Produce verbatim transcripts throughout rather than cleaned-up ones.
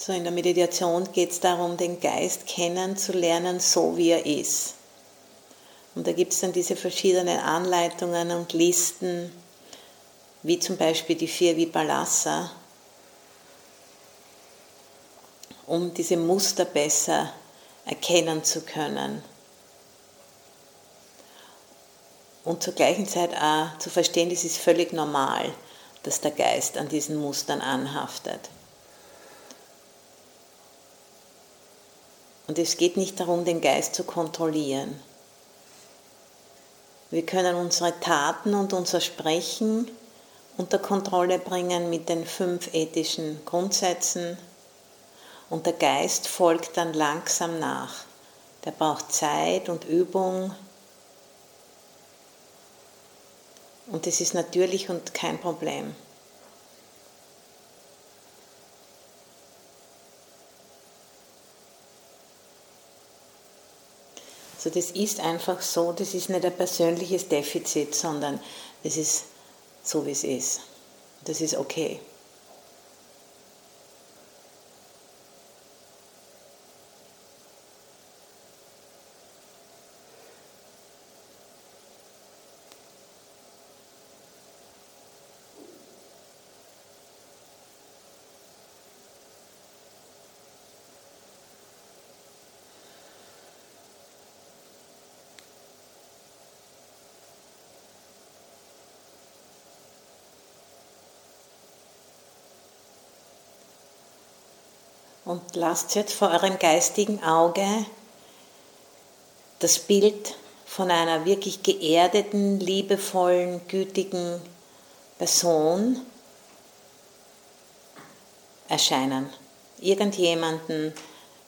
So in der Meditation geht es darum, den Geist kennenzulernen, so wie er ist. Und da gibt es dann diese verschiedenen Anleitungen und Listen, wie zum Beispiel die vier Vipallasa, um diese Muster besser erkennen zu können. Und zur gleichen Zeit auch zu verstehen, das ist völlig normal, dass der Geist an diesen Mustern anhaftet. Und es geht nicht darum, den Geist zu kontrollieren. Wir können unsere Taten und unser Sprechen unter Kontrolle bringen mit den fünf ethischen Grundsätzen. Und der Geist folgt dann langsam nach. Der braucht Zeit und Übung. Und das ist natürlich und kein Problem. Also das ist einfach so, das ist nicht ein persönliches Defizit, sondern das ist so, wie es ist. Das ist okay. Und lasst jetzt vor eurem geistigen Auge das Bild von einer wirklich geerdeten, liebevollen, gütigen Person erscheinen. Irgendjemanden,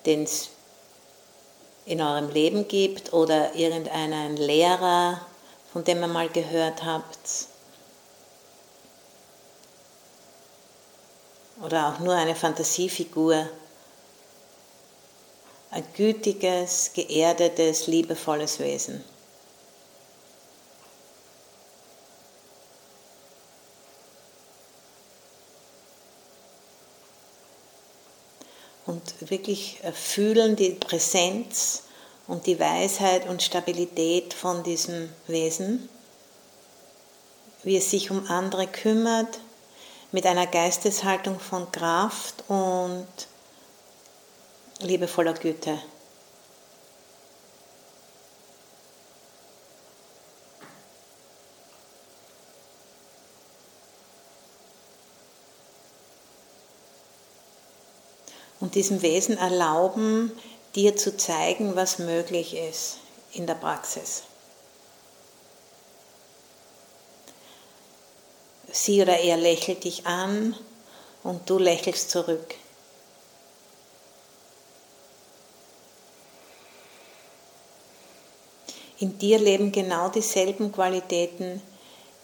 den es in eurem Leben gibt oder irgendeinen Lehrer, von dem ihr mal gehört habt. Oder auch nur eine Fantasiefigur. Ein gütiges, geerdetes, liebevolles Wesen. Und wirklich fühlen die Präsenz und die Weisheit und Stabilität von diesem Wesen, wie es sich um andere kümmert, mit einer Geisteshaltung von Kraft und liebevoller Güte. Und diesem Wesen erlauben, dir zu zeigen, was möglich ist in der Praxis. Sie oder er lächelt dich an und du lächelst zurück. In dir leben genau dieselben Qualitäten,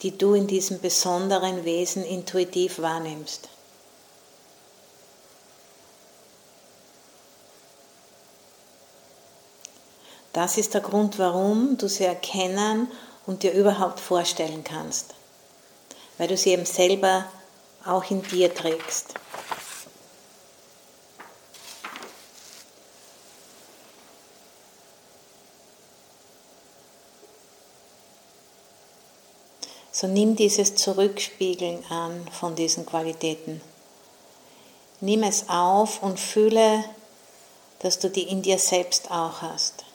die du in diesem besonderen Wesen intuitiv wahrnimmst. Das ist der Grund, warum du sie erkennen und dir überhaupt vorstellen kannst, weil du sie eben selber auch in dir trägst. So nimm dieses Zurückspiegeln an von diesen Qualitäten. Nimm es auf und fühle, dass du die in dir selbst auch hast.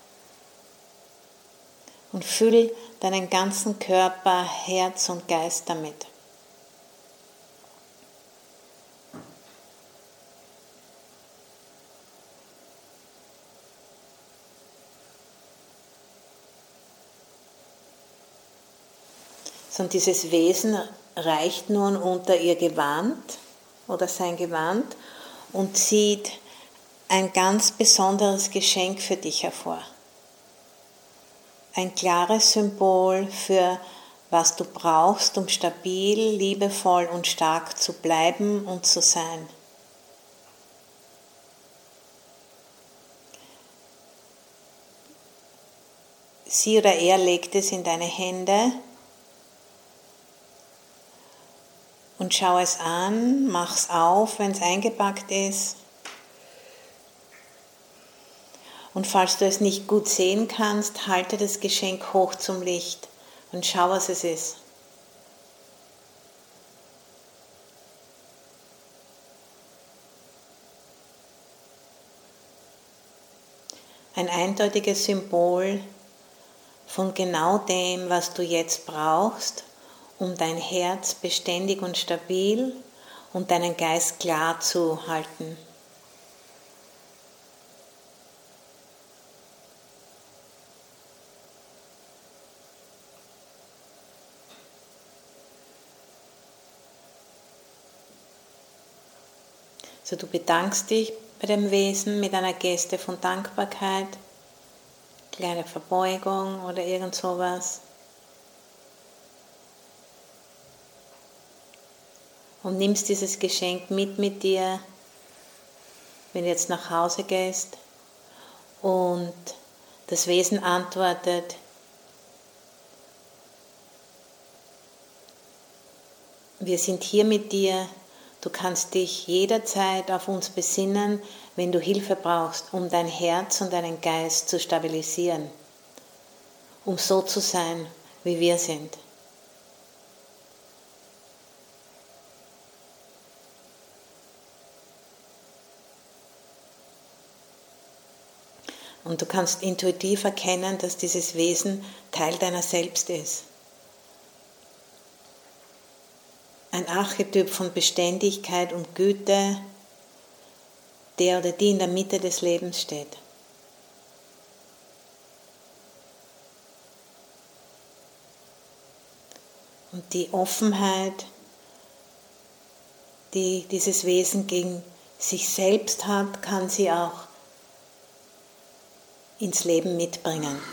Und füll deinen ganzen Körper, Herz und Geist damit. Und dieses Wesen reicht nun unter ihr Gewand oder sein Gewand und zieht ein ganz besonderes Geschenk für dich hervor. Ein klares Symbol für, was du brauchst, um stabil, liebevoll und stark zu bleiben und zu sein. Sie oder er legt es in deine Hände. Und schau es an, mach's auf, wenn es eingepackt ist Und falls du es nicht gut sehen kannst, halte das Geschenk hoch zum Licht und schau, was es ist. Ein eindeutiges Symbol von genau dem, was du jetzt brauchst, um dein Herz beständig und stabil und deinen Geist klar zu halten. So, du bedankst dich bei dem Wesen mit einer Geste von Dankbarkeit, kleine Verbeugung oder irgend sowas. Und nimmst dieses Geschenk mit mit dir, wenn du jetzt nach Hause gehst. Und das Wesen antwortet: Wir sind hier mit dir. Du kannst dich jederzeit auf uns besinnen, wenn du Hilfe brauchst, um dein Herz und deinen Geist zu stabilisieren, um so zu sein, wie wir sind. Und du kannst intuitiv erkennen, dass dieses Wesen Teil deiner selbst ist. Ein Archetyp von Beständigkeit und Güte, der oder die in der Mitte des Lebens steht. Und die Offenheit, die dieses Wesen gegen sich selbst hat, kann sie auch ins Leben mitbringen.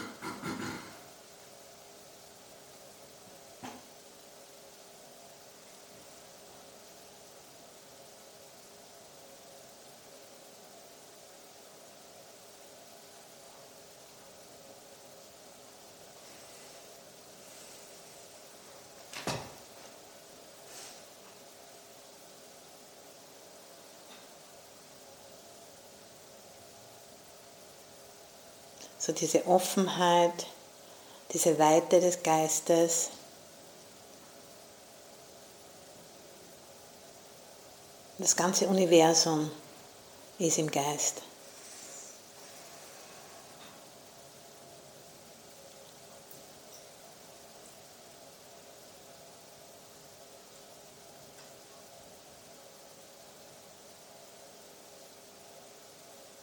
So diese Offenheit, diese Weite des Geistes. Das ganze Universum ist im Geist.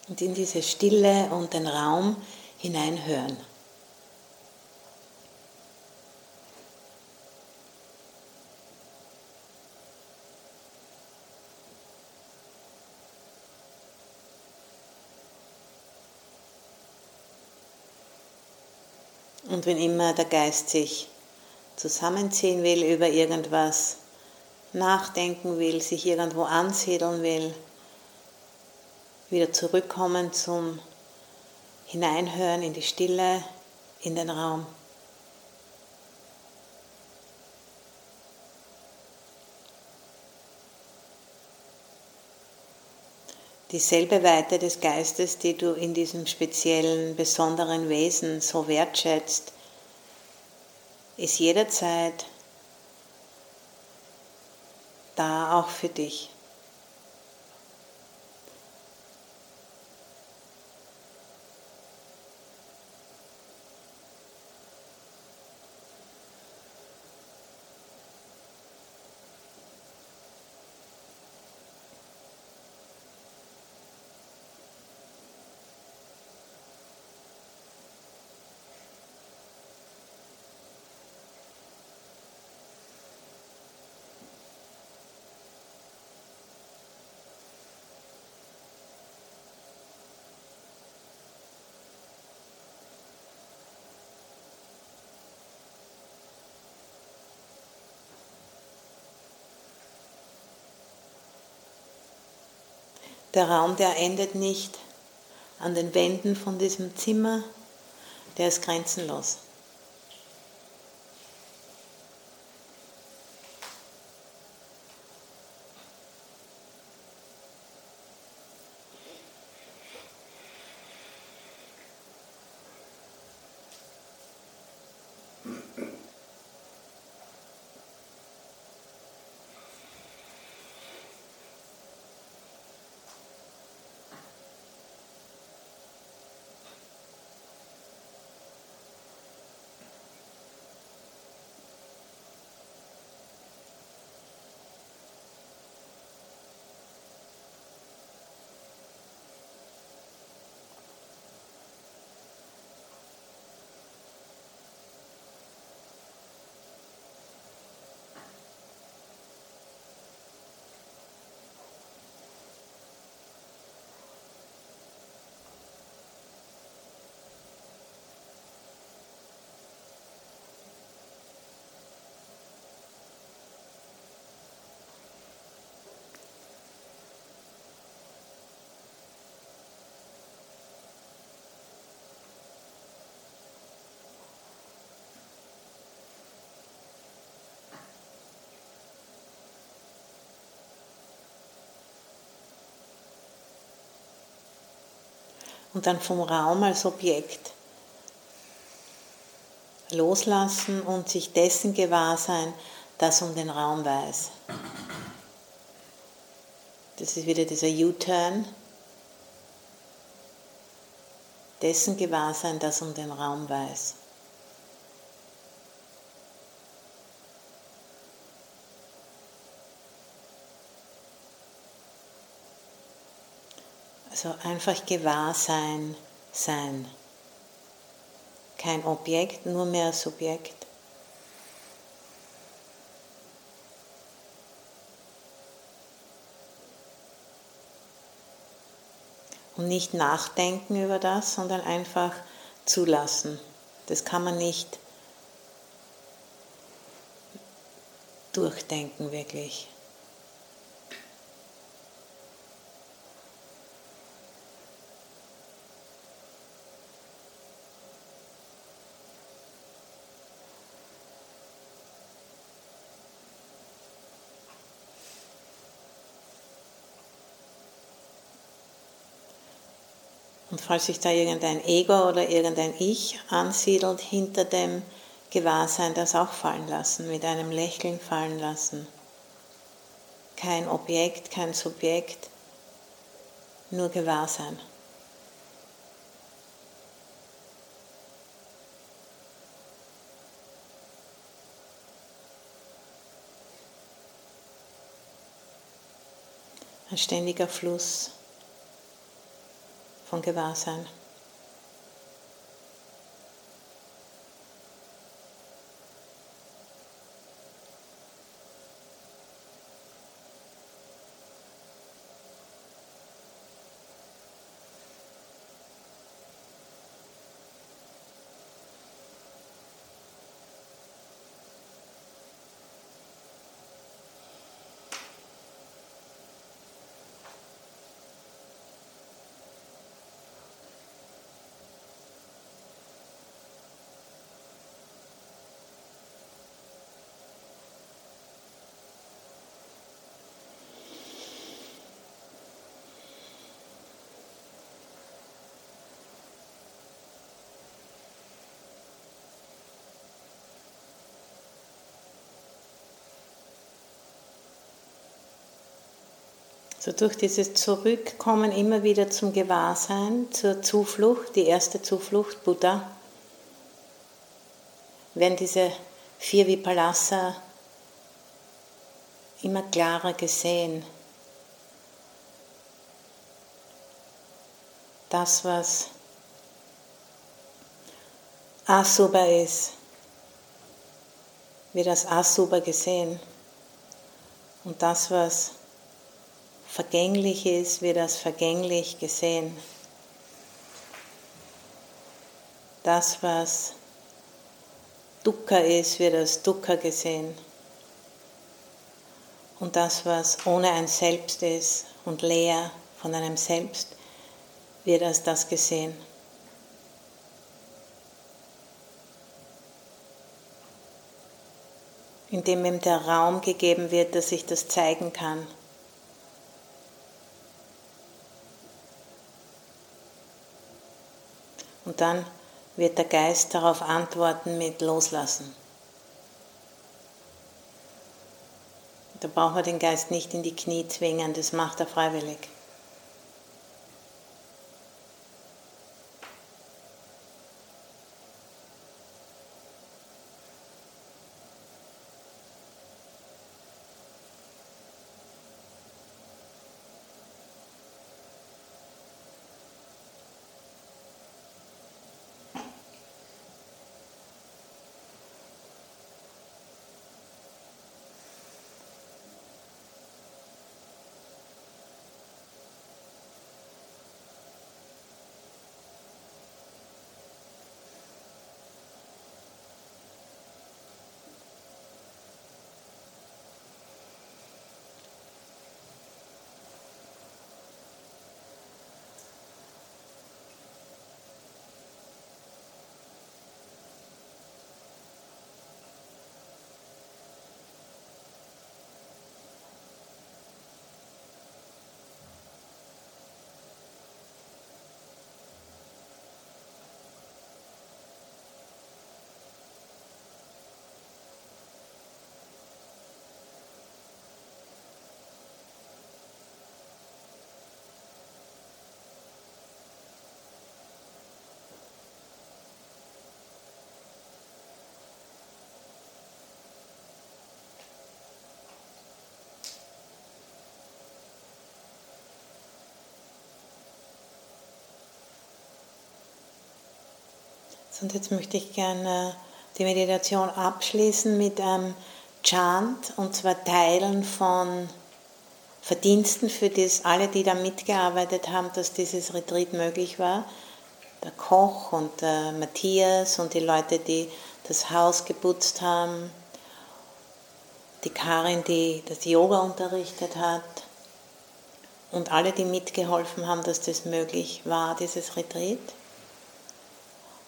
Und in diese Stille und den Raum hineinhören. Und wenn immer der Geist sich zusammenziehen will, über irgendwas nachdenken will, sich irgendwo ansiedeln will, wieder zurückkommen zum Hineinhören in die Stille, in den Raum. Dieselbe Weite des Geistes, die du in diesem speziellen, besonderen Wesen so wertschätzt, ist jederzeit da auch für dich. Der Raum, der endet nicht an den Wänden von diesem Zimmer, der ist grenzenlos. und dann vom Raum als Objekt loslassen und sich dessen gewahr sein, das um den Raum weiß. Das ist wieder dieser U-Turn. Dessen gewahr sein, das um den Raum weiß. Also einfach gewahr sein, sein. Kein Objekt, nur mehr Subjekt. Und nicht nachdenken über das, sondern einfach zulassen. Das kann man nicht durchdenken, wirklich. Und falls sich da irgendein Ego oder irgendein Ich ansiedelt, hinter dem Gewahrsein das auch fallen lassen, mit einem Lächeln fallen lassen. Kein Objekt, kein Subjekt, nur Gewahrsein. Ein ständiger Fluss von Gewahrsein. So durch dieses Zurückkommen immer wieder zum Gewahrsein, zur Zuflucht, die erste Zuflucht, Buddha, werden diese vier Vipallasa immer klarer gesehen. Das, was Asubha ist, wird als Asubha gesehen. Und das, was vergänglich ist, wird als vergänglich gesehen. Das, was Dukkha ist, wird als Dukkha gesehen. Und das, was ohne ein Selbst ist und leer von einem Selbst, wird als das gesehen. Indem ihm der Raum gegeben wird, dass ich das zeigen kann. Und dann wird der Geist darauf antworten mit Loslassen. Da brauchen wir den Geist nicht in die Knie zwingen, das macht er freiwillig. Und jetzt möchte ich gerne die Meditation abschließen mit einem Chant, und zwar Teilen von Verdiensten für das, alle, die da mitgearbeitet haben, dass dieses Retreat möglich war. Der Koch und der Matthias und die Leute, die das Haus geputzt haben, die Karin, die das Yoga unterrichtet hat, und alle, die mitgeholfen haben, dass das möglich war, dieses Retreat.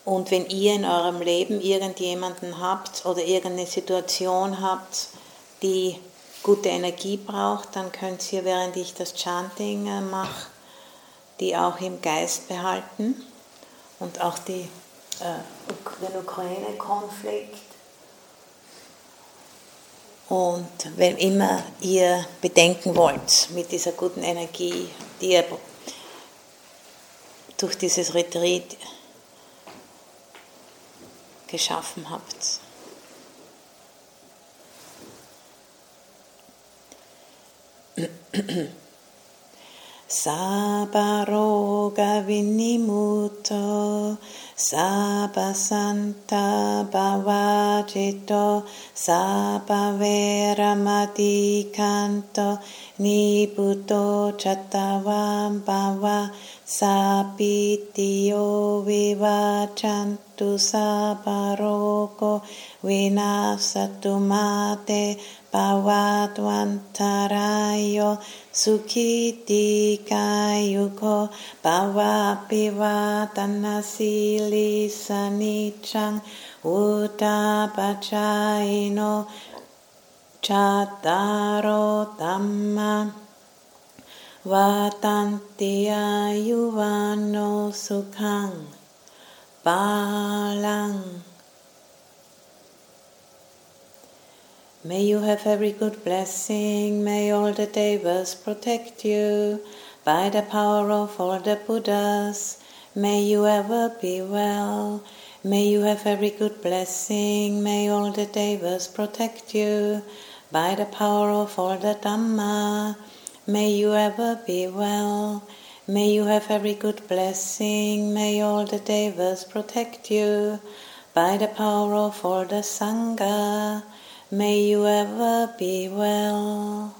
Und wenn ihr in eurem Leben irgendjemanden habt oder irgendeine Situation habt, die gute Energie braucht, dann könnt ihr, während ich das Chanting mache, die auch im Geist behalten. Und auch die, äh, den Ukraine-Konflikt. Und wenn immer ihr bedenken wollt, mit dieser guten Energie, die ihr durch dieses Retreat geschaffen habt. Sabaroga vinimuto, sabasanta bhavajito, sabaveramadi kanto, nibuto chatavam bhava, sapitiyo vivachantu sabarogo vinasatu mate, bhavatwantarayo sukhidikayuko bhavapivatanasili sanichang uttapachaino chattaro dhamma vatanti ayuvano sukhang balang. May you have every good blessing, may all the devas protect you, by the power of all the Buddhas, may you ever be well. May you have every good blessing, may all the devas protect you, by the power of all the Dhamma, may you ever be well. May you have every good blessing, may all the devas protect you, by the power of all the Sangha, may you ever be well.